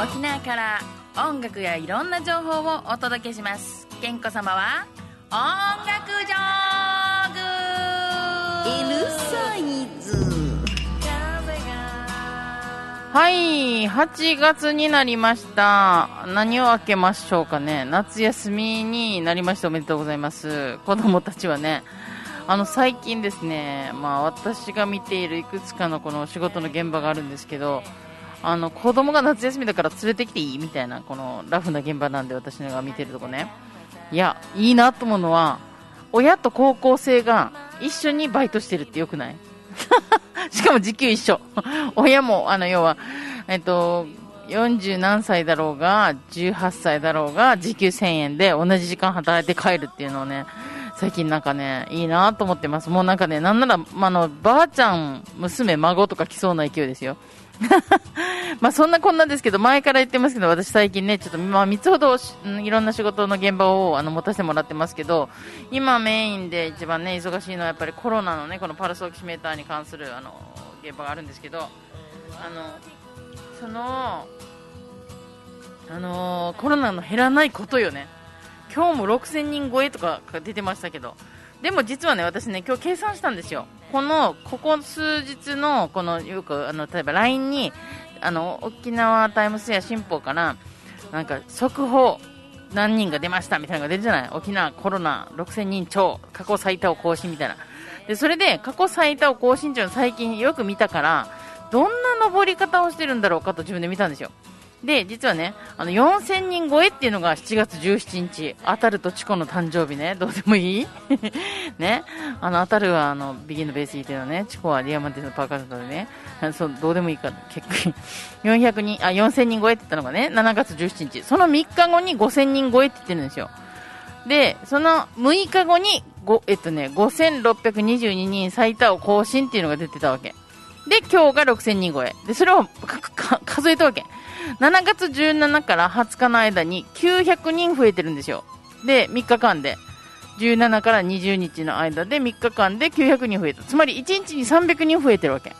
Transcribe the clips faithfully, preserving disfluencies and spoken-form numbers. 沖縄から音楽やいろんな情報をお届けします。けんこ様は音楽ジョーグ L サイズ。はい、はちがつになりました。何を開けましょうかね。夏休みになりましておめでとうございます。子供たちはね、あの最近ですね、まあ、私が見ているいくつかのこの仕事の現場があるんですけど、あの子供が夏休みだから連れてきていいみたいな、このラフな現場なんで、私のが見てるとこね、いやいいなと思うのは、親と高校生が一緒にバイトしてるってよくない？しかも時給一緒。親もあの要は、えっと、よんじゅう何歳だろうがじゅうはっさいだろうが時給せんえんで同じ時間働いて帰るっていうのをね、最近なんかねいいなと思ってます。もうなんかね、なんなら、まあのばあちゃん娘孫とか来そうな勢いですよ。まあそんなこんなんですけど、前から言ってますけど、私最近ねちょっと、まあ、みっつほどいろんな仕事の現場をあの持たせてもらってますけど、今メインで一番ね忙しいのはやっぱりコロナのね、このパルスオキシメーターに関するあの現場があるんですけど、あのそのあのコロナの減らないことよね。今日もろくせんにん超えとか出てましたけど、でも実はね、私ね今日計算したんですよ。このここ数日のこのよくあの例えば ライン にあの沖縄タイムスや新報からなんか速報何人が出ましたみたいなのが出るじゃない。沖縄コロナろくせんにん超過去最多を更新みたいなで、それで過去最多を更新中の最近よく見たから、どんな上り方をしてるんだろうかと自分で見たんですよ。で実はね、あのよんせんにん超えっていうのがしちがつじゅうしちにち、当たるとチコの誕生日ね、どうでもいい。ね、あの当たるはあのビギンのベース弾いてるのね、チコはディアマンティスのパーカーだったでね、そうどうでもいいから結構よんひゃくにん、あよんせんにん超えって言ったのがねしちがつじゅうしちにち、そのみっかごにごせんにん超えって言ってるんですよ。でそのむいかごにご、えっとね、ごせんろっぴゃくにじゅうににん最多を更新っていうのが出てたわけで、今日がろくせんにん超えで、それをかか数えたわけ。しちがつじゅうしちにちからはつかの間にきゅうひゃくにん増えてるんですよ。でみっかかんでじゅうしちからにじゅうにちの間でみっかかんできゅうひゃくにん増えた。つまりいちにちにさんびゃくにん増えてるわけ。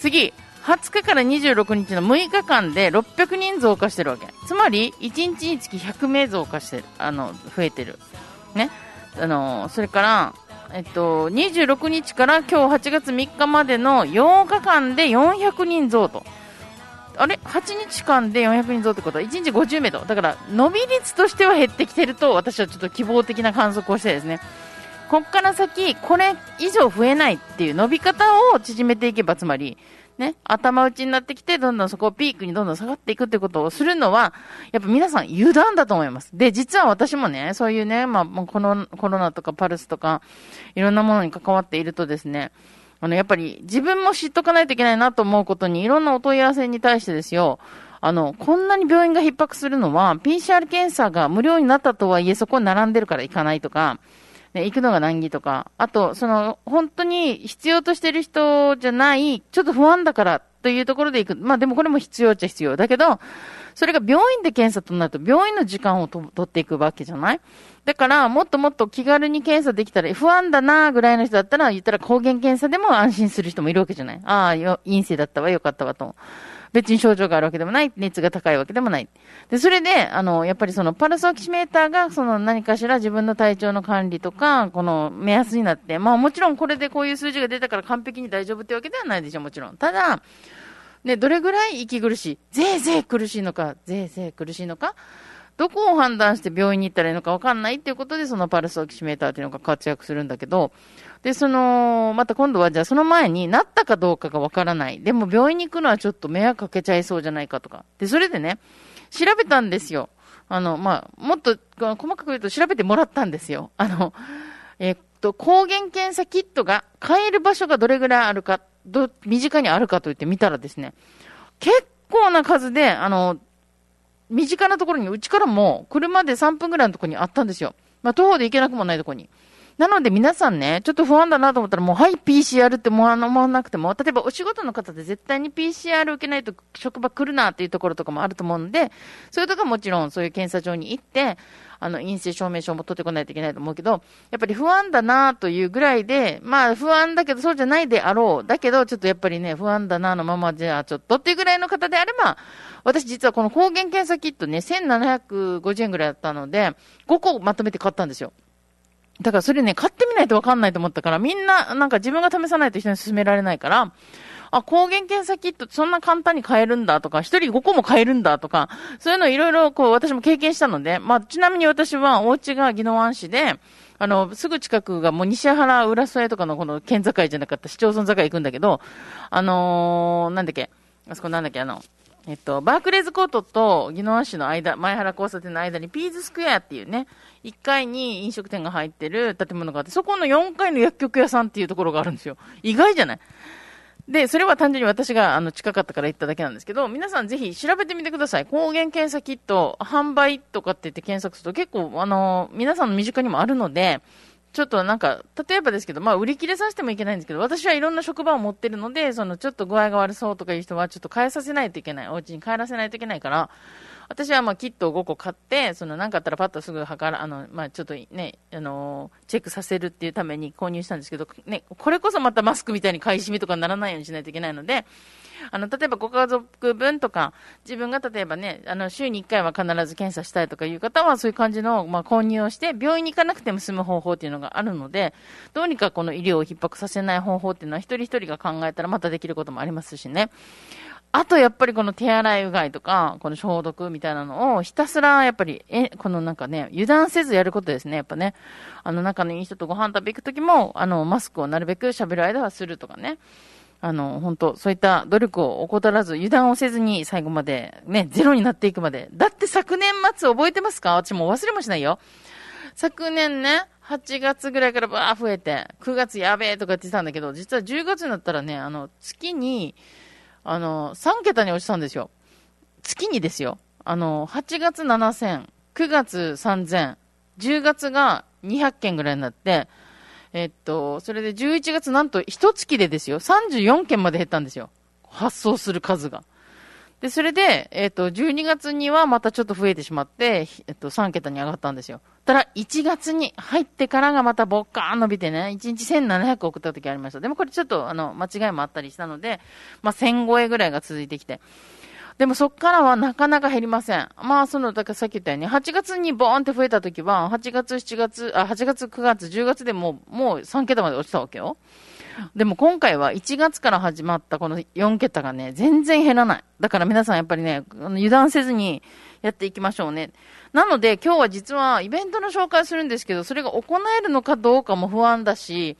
次はつかからにじゅうろくにちのむいかかんでろっぴゃくにん増加してるわけ。つまりいちにちにつきひゃくめい増加してる、あの増えてるね。あのそれからえっとにじゅうろくにちから今日はちがつみっかまでのようかかんでよんひゃくにん増と、あれはちにちかんでよんひゃくにん増ってことはいちにちごじゅうめいと、だから伸び率としては減ってきてると私はちょっと希望的な観測をしてですね、こっから先これ以上増えないっていう伸び方を縮めていけば、つまりね頭打ちになってきて、どんどんそこをピークにどんどん下がっていくってことをするのはやっぱ皆さん油断だと思います。で実は私もねそういうね、まあ、このコロナとかパルスとかいろんなものに関わっているとですね、あの、やっぱり自分も知っとかないといけないなと思うことに、いろんなお問い合わせに対してですよ、あの、こんなに病院が逼迫するのは、ピーシーアール 検査が無料になったとはいえ、そこに並んでるから行かないとか、ね、行くのが難儀とか、あと、その、本当に必要としてる人じゃない、ちょっと不安だからというところで行く。まあでもこれも必要っちゃ必要。だけど、それが病院で検査となると、病院の時間をと取っていくわけじゃない?だからもっともっと気軽に検査できたら、不安だなぐらいの人だったら、言ったら抗原検査でも安心する人もいるわけじゃない。ああ、陰性だったわ、よかったわと。別に症状があるわけでもない、熱が高いわけでもない。で、それで、あの、やっぱりそのパルスオキシメーターが、その何かしら自分の体調の管理とか、この目安になって、まあもちろんこれでこういう数字が出たから完璧に大丈夫ってわけではないでしょ、もちろん。ただ、ね、どれぐらい息苦しい、ぜいぜい苦しいのか、ぜいぜい苦しいのか、どこを判断して病院に行ったらいいのか分かんないっていうことで、そのパルスオキシメーターっていうのが活躍するんだけど、で、その、また今度はじゃあその前になったかどうかが分からない。でも病院に行くのはちょっと迷惑かけちゃいそうじゃないかとか。で、それでね、調べたんですよ。あの、まあ、もっと細かく言うと調べてもらったんですよ。あの、えっと、抗原検査キットが買える場所がどれぐらいあるか、ど、身近にあるかと言ってみたらですね、結構な数で、あの、身近なところに、うちからも車でさんぷんぐらいのところにあったんですよ。まあ、徒歩で行けなくもないところに。なので皆さんね、ちょっと不安だなと思ったら、もうはい ピーシーアール ってもう思わなくても、例えばお仕事の方で絶対に ピーシーアール 受けないと職場来るなっていうところとかもあると思うんで、そういうとこはもちろんそういう検査場に行って、あの陰性証明書も取ってこないといけないと思うけど、やっぱり不安だなというぐらいで、まあ不安だけどそうじゃないであろう、だけどちょっとやっぱりね、不安だなのままじゃあちょっとっていうぐらいの方であれば、私実はこの抗原検査キットね、せんななひゃくごじゅうえんぐらいだったので、ごこまとめて買ったんですよ。だからそれね、買ってみないと分かんないと思ったから、みんな、なんか自分が試さないと人に勧められないから、あ、抗原検査キットってそんな簡単に買えるんだとか、一人ごこも買えるんだとか、そういうのいろいろこう私も経験したので、まあちなみに私はお家が宜野湾市で、あの、すぐ近くがもう西原浦添とかのこの県境じゃなかった市町村境行くんだけど、あのー、なんだっけ、あそこなんだっけ、あの、えっと、バークレーズコートと宜野湾市の間、前原交差点の間にピーズスクエアっていうね、いっかいに飲食店が入ってる建物があって、そこのよんかいの薬局屋さんっていうところがあるんですよ。意外じゃない？で、それは単純に私があの近かったから行っただけなんですけど、皆さんぜひ調べてみてください。抗原検査キット、販売とかって言って検索すると結構、あのー、皆さんの身近にもあるので、ちょっとなんか、例えばですけど、まあ売り切れさせてもいけないんですけど、私はいろんな職場を持ってるので、そのちょっと具合が悪そうとかいう人はちょっと帰させないといけない。お家に帰らせないといけないから、私はまあキットをごこ買って、その何かあったらパッとすぐ測ら、あの、まあちょっとね、あのー、チェックさせるっていうために購入したんですけど、ね、これこそまたマスクみたいに買い占めとかにならないようにしないといけないので、あの、例えばご家族分とか、自分が例えばね、あの、週にいっかいは必ず検査したいとかいう方は、そういう感じの、まあ、購入をして、病院に行かなくても済む方法っていうのがあるので、どうにかこの医療を逼迫させない方法っていうのは、一人一人が考えたらまたできることもありますしね。あと、やっぱりこの手洗いうがいとか、この消毒みたいなのを、ひたすら、やっぱり、え、このなんかね、油断せずやることですね、やっぱね。あの、仲のいい人とご飯食べ行くときも、あの、マスクをなるべく喋る間はするとかね。あの、本当そういった努力を怠らず、油断をせずに最後まで、ね、ゼロになっていくまで。だって昨年末覚えてますか？私もう忘れもしないよ。昨年ね、はちがつぐらいからばー増えて、くがつやべえとか言ってたんだけど、実はじゅうがつになったらね、あの、月に、あの、さんけたに落ちたんですよ。月にですよ。あの、はちがつななせん、くがつさんぜん、じゅうがつがにひゃっけんぐらいになって、えっと、それでじゅういちがつなんと一月でですよ、さんじゅうよんけんまで減ったんですよ。発送する数が。で、それで、えっと、じゅうにがつにはまたちょっと増えてしまって、えっと、さんけたに上がったんですよ。ただ、いちがつに入ってからがまたボッカーン伸びてね、いちにちせんななひゃく送った時ありました。でもこれちょっと、あの、間違いもあったりしたので、まあ、せん超えぐらいが続いてきて。でもそっからはなかなか減りません。まあその、だからさっき言ったように、はちがつにボーンって増えた時は、はちがつ、しちがつ、あ、はちがつ、くがつ、じゅうがつでもう、もうさんけたまで落ちたわけよ。でも今回はいちがつから始まったこのよんけたがね、全然減らない。だから皆さんやっぱりね、油断せずにやっていきましょうね。なので今日は実はイベントの紹介するんですけど、それが行えるのかどうかも不安だし、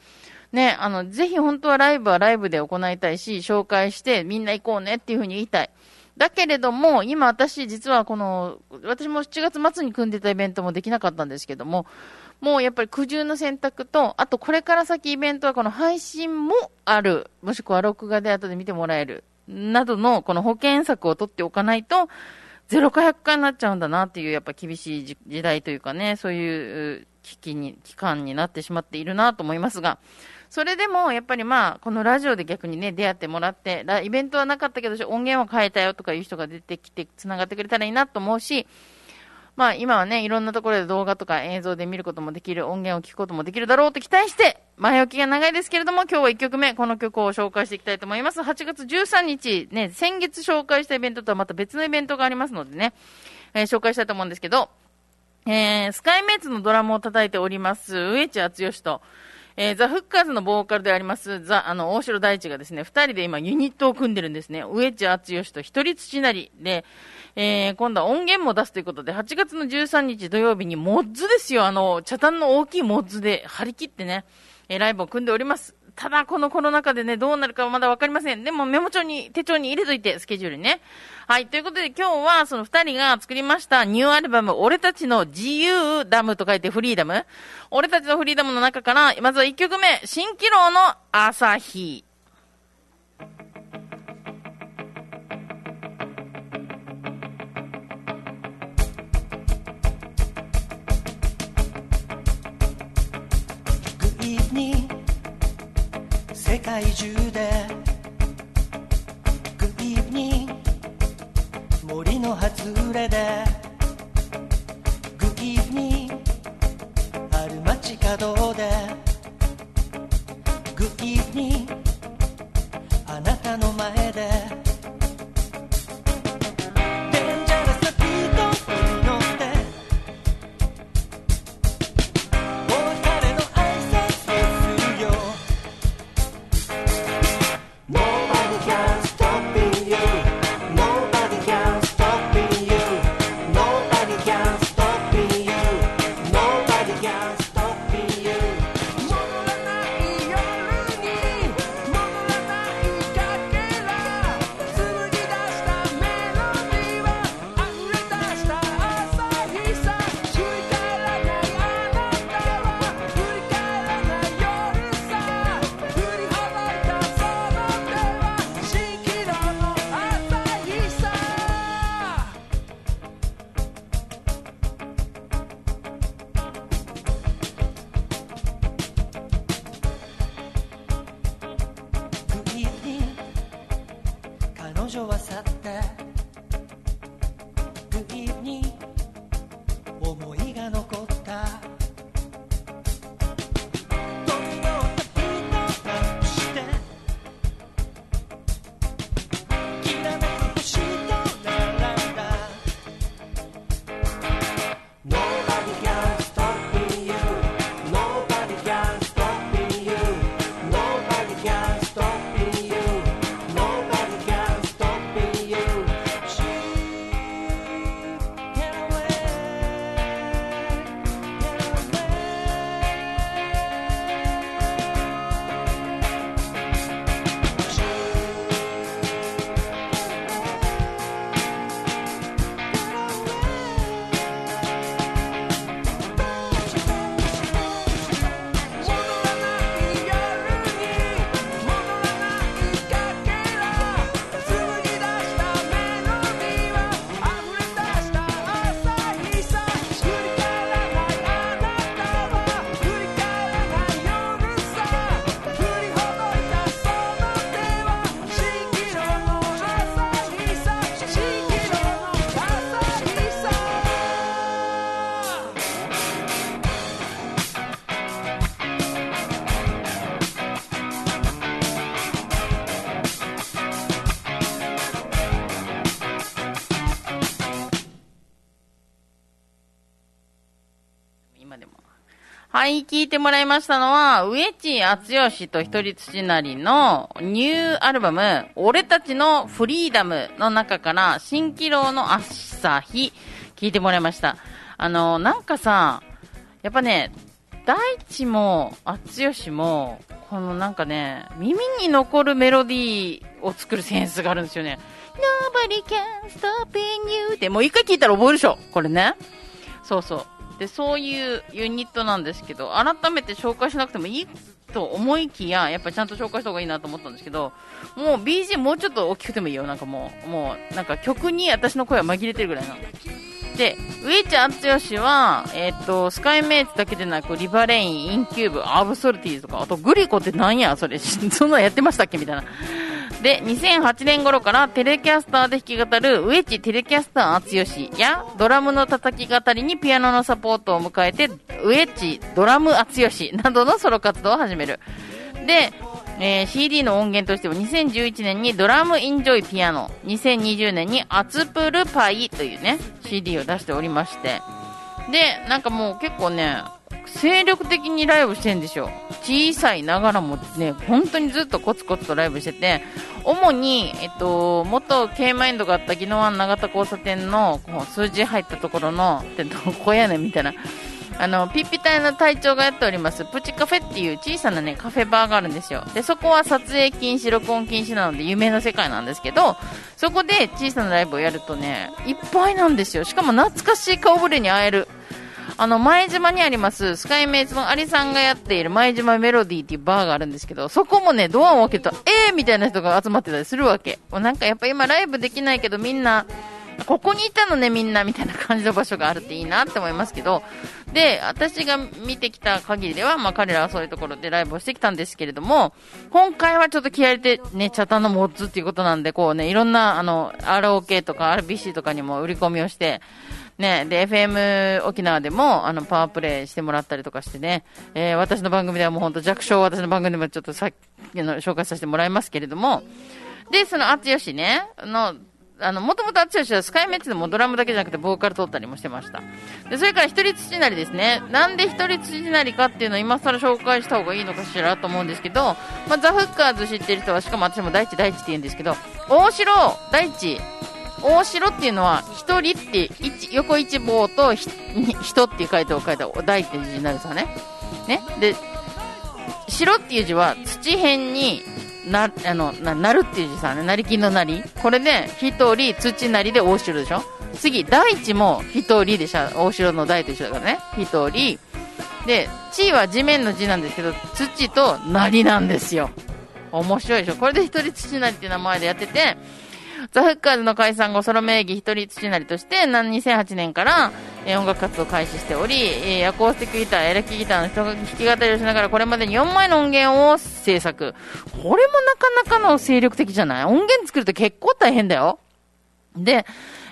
ね、あの、ぜひ本当はライブはライブで行いたいし、紹介してみんな行こうねっていうふうに言いたい。だけれども、今私実はこの、私もしちがつ末に組んでたイベントもできなかったんですけども、もうやっぱり苦渋の選択と、あとこれから先イベントはこの配信もある、もしくは録画で後で見てもらえる、などのこの保険策を取っておかないと、ゼロかひゃっかになっちゃうんだなっていう、やっぱ厳しい時代というかね、そういう危機に、期間になってしまっているなと思いますが、それでもやっぱりまあこのラジオで逆にね出会ってもらって、イベントはなかったけど音源は変えたよとかいう人が出てきてつながってくれたらいいなと思うし、まあ今はねいろんなところで動画とか映像で見ることもできる、音源を聞くこともできるだろうと期待して、前置きが長いですけれども今日はいっきょくめこの曲を紹介していきたいと思います。はちがつじゅうさんにちね、先月紹介したイベントとはまた別のイベントがありますのでね、えー、紹介したいと思うんですけど、えー、スカイメイツのドラムを叩いております上地敦義と、えー、ザ・フッカーズのボーカルであります、ザ、あの、大城大地がですね、二人で今ユニットを組んでるんですね。上地敦義と一人土なりで、えー、今度は音源も出すということで、はちがつのじゅうさんにち土曜日にモッズですよ、あの、チャタンの大きいモッズで張り切ってね、えー、ライブを組んでおります。ただ、このコロナ禍でね、どうなるかはまだわかりません。でも、メモ帳に、手帳に入れといて、スケジュールにね。はい、ということで今日は、その二人が作りました、ニューアルバム、俺たちの自由ダムと書いてフリーダム。俺たちのフリーダムの中から、まずはいっきょくめ、蜃気楼の朝日。界中でグイーニー森の外れでグイーニーある街角でグイーニーあなたの前で彼女は去ってグイーに思いが残ったどんどん旅となくしてきらめく星と並んだ Nobody can stop you Nobody can stop you Nobody can stop youはい、聞いてもらいましたのは、上地厚義とひとり土成のニューアルバム、俺たちのフリーダムの中から、蜃気楼の朝日、聞いてもらいました。あの、なんかさ、やっぱね、大地も厚義も、このなんかね、耳に残るメロディーを作るセンスがあるんですよね。Nobody can stop you って、もう一回聞いたら覚えるでしょ、これね。そうそう。でそういうユニットなんですけど、改めて紹介しなくてもいいと思いきや、やっぱりちゃんと紹介した方がいいなと思ったんですけど、もう ビージーエム もうちょっと大きくてもいいよ。なんかもうもうなんか曲に私の声は紛れてるぐらいなので、上地敦義は、えー、とスカイメイツだけでなくリバレイン、インキューブ、アブソルティーズとか、あとグリコってなんやそれそんなやってましたっけみたいな。で、にせんはちねん頃からテレキャスターで弾き語る上地テレキャスター厚吉や、ドラムの叩き語りにピアノのサポートを迎えて上地ドラム厚吉などのソロ活動を始める。で、えー、シーディー の音源としてはにせんじゅういちねんにドラムインジョイピアノ、にせんにじゅうねんにアツプルパイというね シーディー を出しておりまして、で、なんかもう結構ね精力的にライブしてんでしょ。小さいながらもね、本当にずっとコツコツとライブしてて、主に、えっと、元 K マインドがあった宜野湾永田交差点のこう数字入ったところの、えっと、小屋根みたいな、あのピッピ隊の隊長がやっておりますプチカフェっていう小さな、ね、カフェバーがあるんですよ。でそこは撮影禁止、録音禁止なので夢の世界なんですけど、そこで小さなライブをやるとね、いっぱいなんですよ。しかも懐かしい顔ぶれに会える。あの前島にありますスカイメイツのアリさんがやっている前島メロディーっていうバーがあるんですけど、そこもね、ドアを開けたらえーみたいな人が集まってたりするわけ。なんかやっぱ今ライブできないけど、みんなここにいたのねみんなみたいな感じの場所があるっていいなって思いますけど、で私が見てきた限りでは、まあ、彼らはそういうところでライブをしてきたんですけれども、今回はちょっと気合入れてねチャタンのモッズっていうことなんで、こうねいろんなあの アールオーケー とか アールビーシー とかにも売り込みをしてね、で エフエム 沖縄でもあのパワープレイしてもらったりとかしてね、えー、私の番組ではもう本当弱小、私の番組でもちょっとさっきの紹介させてもらいますけれども、でその厚吉ねのあの、もともと厚吉はスカイメッツでもドラムだけじゃなくてボーカル取ったりもしてました。で、それから一人土なりですね。なんで一人土なりかっていうのを今更紹介した方がいいのかしらと思うんですけど、まあ、ザ・フッカーズ知ってる人は、しかも私も大地大地って言うんですけど、大城、大地、大城っていうのは一人って一、横一棒と人っていう回答を書いた大っていう字になるんですよね。ね。で、城っていう字は土辺に、な, あの な, なるっていう字さ、ね、なりきりのなり、これで一人土なりで大城でしょ。次大地も一人でしょ、大城の大と一緒だからね、一人で地は地面の地なんですけど、土となりなんですよ。面白いでしょ。これで一人土なりっていう名前でやってて、ザ・フッカーズの解散後ソロ名義一人土なりとしてにせんはちねんから音楽活動を開始しており、アコースティックギター、エレキギターの人が弾き語りをしながらこれまでによんまいの音源を制作。これもなかなかの精力的じゃない？音源作ると結構大変だよ。で、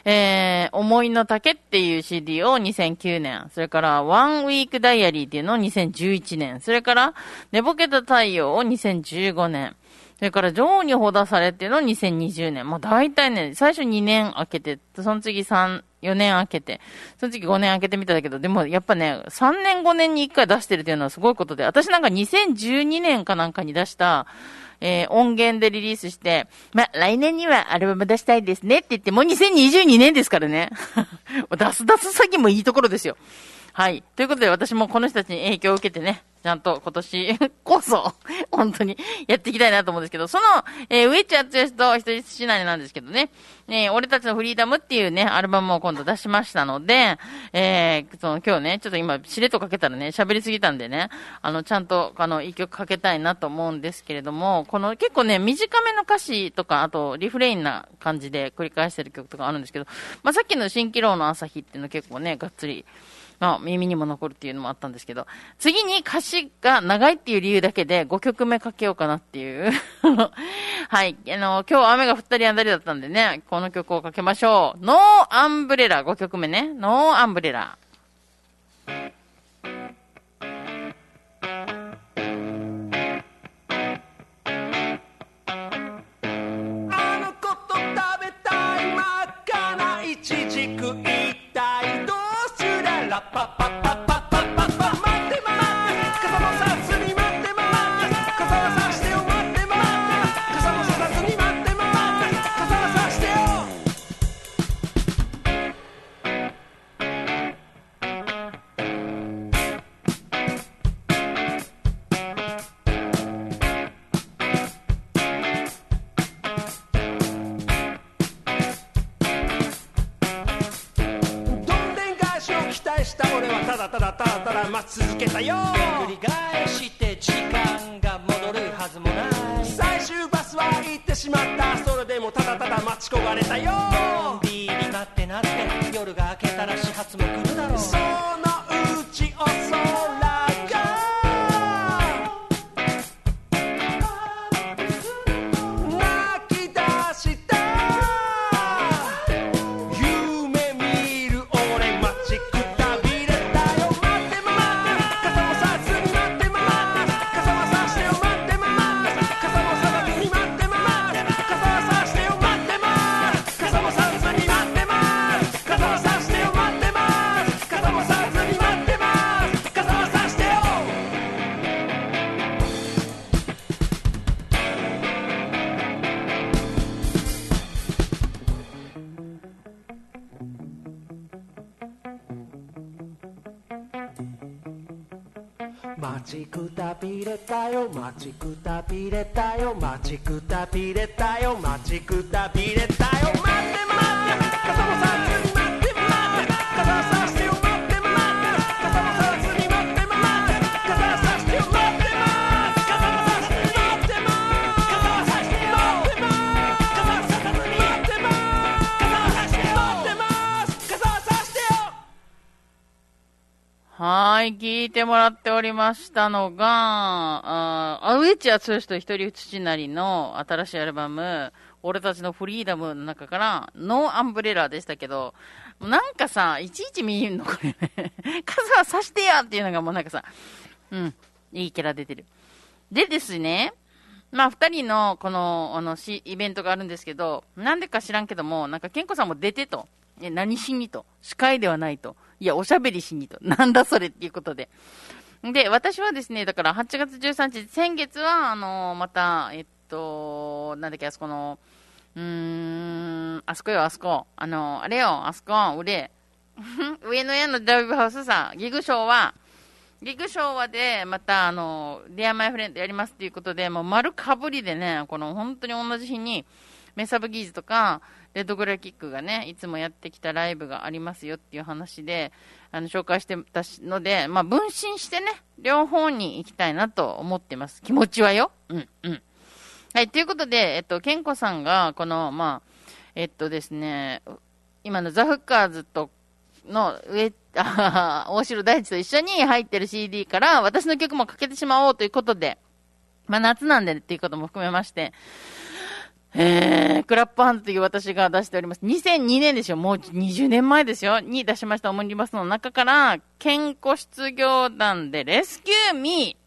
えー、思いの丈っていう シーディー をにせんきゅうねん、それからワンウィークダイアリーっていうのをにせんじゅういちねん、それから寝ぼけた太陽をにせんじゅうごねん、それから、女王にほだされっていうのをにせんにじゅうねん。まあ大体ね、最初にねん空けて、その次さん、よねん空けて、その次ごねん空けてみたんだけど、でもやっぱね、さんねんごねんにいっかい出してるっていうのはすごいことで、私なんかにせんじゅうにねんかなんかに出した、えー、音源でリリースして、まあ来年にはアルバム出したいですねって言って、もうにせんにじゅうにねんですからね。出す出す詐欺もいいところですよ。はい。ということで私もこの人たちに影響を受けてね、ちゃんと今年こそ本当にやっていきたいなと思うんですけど、その、えー、ウェッチ・アツヨシと人質しないなんですけどね、ね、俺たちのフリーダムっていうねアルバムを今度出しましたので、えー、その今日ねちょっと今しれっとかけたらね喋りすぎたんでね、あのちゃんとあの一曲かけたいなと思うんですけれども、この結構ね短めの歌詞とかあとリフレインな感じで繰り返してる曲とかあるんですけど、まあさっきの蜃気楼の朝日っていうの結構ねがっつり。まあ、耳にも残るっていうのもあったんですけど、次に歌詞が長いっていう理由だけでごきょくめかけようかなっていうはい、あの今日雨が降ったりやんだりだったんでね、この曲をかけましょう。ノーアンブレラ、ごきょくめね、ノーアンブレラ。あの子と食べたい真っ赤なイチジク一体どうパッパッパッパッパッパッパッ待ってます、傘のさすに待ってます、傘はさしてよ待ってます、傘のさすに待ってます、傘はさして待ち続けたよ、繰り返して時間が戻るはずもない、最終バスは行ってしまった、それでもただただ待ち焦がれたよ、のんびり待ってなって夜が明けたら始発も来るだろう、そのうちお空待ちくたびれたよ、待ちくたびれたよ、待ちくたびれたよ、待って待って傘もさずに待って待って傘はさしてよ待って待って傘もさずに待って待って傘はさしてよ待って待って傘はさしてよ待って待って傘はさしてよ待って待って傘はさしてよ待って待って傘はさしてよはい、聞いてもらっておりましたのが、アウエチアツヨシと一人土なりの新しいアルバム、俺たちのフリーダムの中から、ノーアンブレラでしたけど、なんかさ、いちいち見えるのこれね。傘さしてやっていうのがもうなんかさ、うん、いいキャラ出てる。でですね、まあ二人のこの、あの、イベントがあるんですけど、なんでか知らんけども、なんか健康さんも出てと。え、何しにと。司会ではないと。いや、おしゃべりしにと。なんだそれっていうことで。で、私はですね、だからはちがつじゅうさんにち、先月は、あのー、また、えっと、なんだっけ、あそこの、うーん、あそこよ、あそこ。あのー、あれよ、あそこ、俺。上野屋のライブハウスさ、ギグショーは、ギグショーはで、また、あのー、デアマイフレンドやりますっていうことで、もう丸かぶりでね、この、本当に同じ日に、メサブギーズとか、レッドグラキックがね、いつもやってきたライブがありますよっていう話で、あの、紹介してたので、まあ、分身してね、両方に行きたいなと思ってます。気持ちはよ。うん、うん。はい、ということで、えっと、ケンコさんが、この、まあ、えっとですね、今のザ・フッカーズとの上、あ大城大地と一緒に入ってる シーディー から、私の曲もかけてしまおうということで、まあ、夏なんでっていうことも含めまして、えー、クラップハンズという私が出しております。にせんにねんですよ。もうにじゅうねんまえですよ。に出しましたオムニバスの中から、健康失業団でレスキューミー。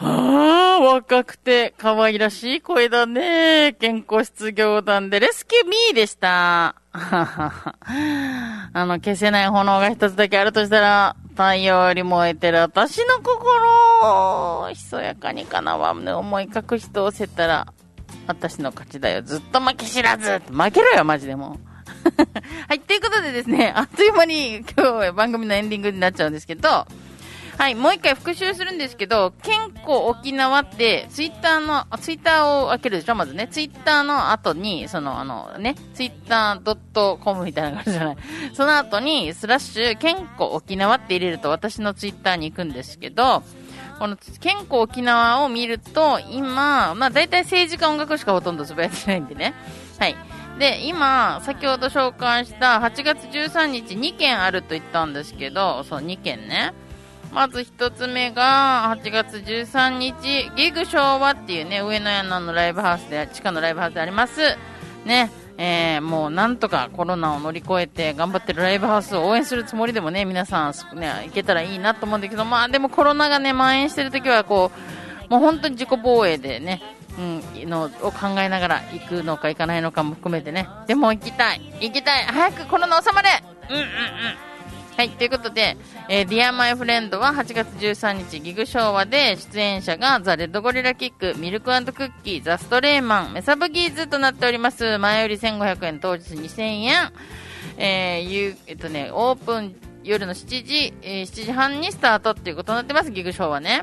はあ、若くて可愛らしい声だね。健康失業団でレスキューミーでした。あの、消せない炎が一つだけあるとしたら、太陽より燃えてる私の心。ひそやかにかなわぬ思い隠し通せたら、私の勝ちだよ。ずっと負け知らず。負けろよ、マジでもう。はい、ということでですね、あっという間に今日は番組のエンディングになっちゃうんですけど、はい、もう一回復習するんですけど、健康沖縄って、ツイッターの、ツイッターを開けるでしょ、まずね。ツイッターの後に、その、あのね、ツイッター .com みたいなのがあるじゃない。その後に、スラッシュ、健康沖縄って入れると私のツイッターに行くんですけど、この健康沖縄を見ると、今、まあ大体政治家音楽しかほとんどつぶやいてないんでね。はい。で、今、先ほど紹介したはちがつじゅうさんにちにけんあると言ったんですけど、そう、にけんね。まずひとつめがはちがつじゅうさんにちギグ昭和っていうね、上野屋のライブハウスで、地下のライブハウスでありますね、えー、もうなんとかコロナを乗り越えて頑張ってるライブハウスを応援するつもりでもね、皆さんね、行けたらいいなと思うんだけど、まあでもコロナがね、蔓延してるときはこう、もう本当に自己防衛でね、うん、のを考えながら行くのか行かないのかも含めてね、でも行きたい、行きたい、早くコロナ収まれ、うんうんうん。はい、ということで、えー、Dear My Friend ははちがつじゅうさんにちギグ昭和で出演者がザ・レッドゴリラキック、ミルク&クッキー、ザ・ストレイマン、メサブギーズとなっております。前よりせんごひゃくえん、当日にせんえん、えー、ゆえっとね、オープン夜のしちじ、えー、しちじはんにスタートっていうことになってます、ギグ昭和ね。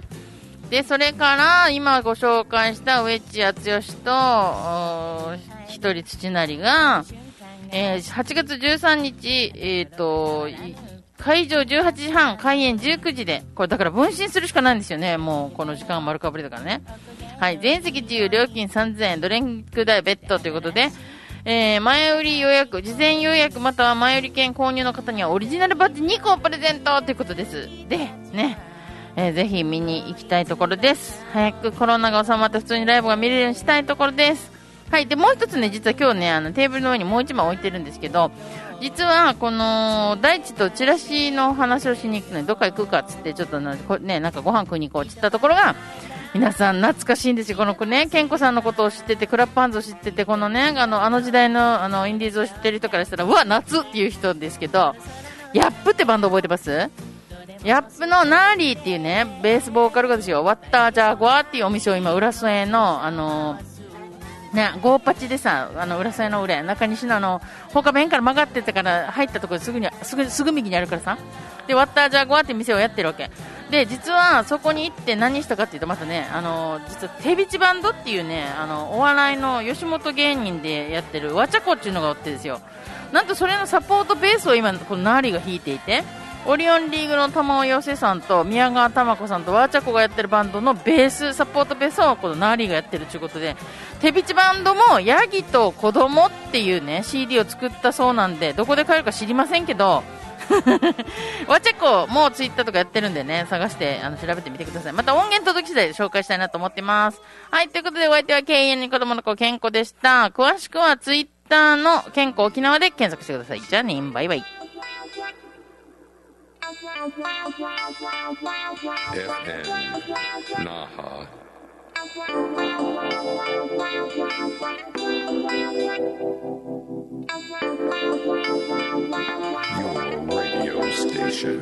で、それから今ご紹介したウエッジ厚吉とひとり土成が、えー、はちがつじゅうさんにち、えーと、会場じゅうはちじはん、開演じゅうくじで、これだから分身するしかないんですよね、もうこの時間丸かぶりだからね。はい、全席自由、料金さんぜんえん、ドリンク代別途ということで、えー、前売り予約、事前予約または前売り券購入の方にはオリジナルバッジにこをプレゼントということです。で、ね。えー、ぜひ見に行きたいところです。早くコロナが収まって普通にライブが見れるようにしたいところです。はい。で、もう一つね、実は今日ね、あの、テーブルの上にもう一枚置いてるんですけど、実は、この、大地とチラシの話をしに行くのに、どっか行くかっつって、ちょっとね、なんかご飯食いに行こうって言ったところが、皆さん懐かしいんですよ。このね、健子さんのことを知ってて、クラップハンズを知ってて、このね、あの、あの時代の、あの、インディーズを知ってる人からしたら、うわ、夏っていう人ですけど、ヤップってバンド覚えてます？ヤップのナーリーっていうね、ベースボーカルがですよ、ワッタージャーゴアっていうお店を今、浦添の、あのー、ね、ゴーパチでさ、あの、浦添の裏、中西のあの、他弁から曲がってたから、入ったところすぐに、すぐ、すぐ右にあるからさ、で、ワッタージャーゴアって店をやってるわけ。で、実は、そこに行って何したかっていうと、またね、あのー、実は、手びちバンドっていうね、あの、お笑いの吉本芸人でやってる、わちゃこっていうのがおってですよ。なんと、それのサポートベースを今、このナーリーが弾いていて、オリオンリーグの玉尾陽生さんと宮川玉子さんとワーチャコがやってるバンドのベース、サポートベースをこのナーリーがやってるということで、手びちバンドもヤギと子供っていうね シーディー を作ったそうなんで、どこで買えるか知りませんけどワーチャコもツイッターとかやってるんでね、探してあの調べてみてください。また音源届き次第紹介したいなと思ってます。はい、ということでお相手は ケーエヌ に子供の子健子でした。詳しくはツイッターの健子沖縄で検索してください。じゃあね、バイバイ。エフエム 那覇 Your radio station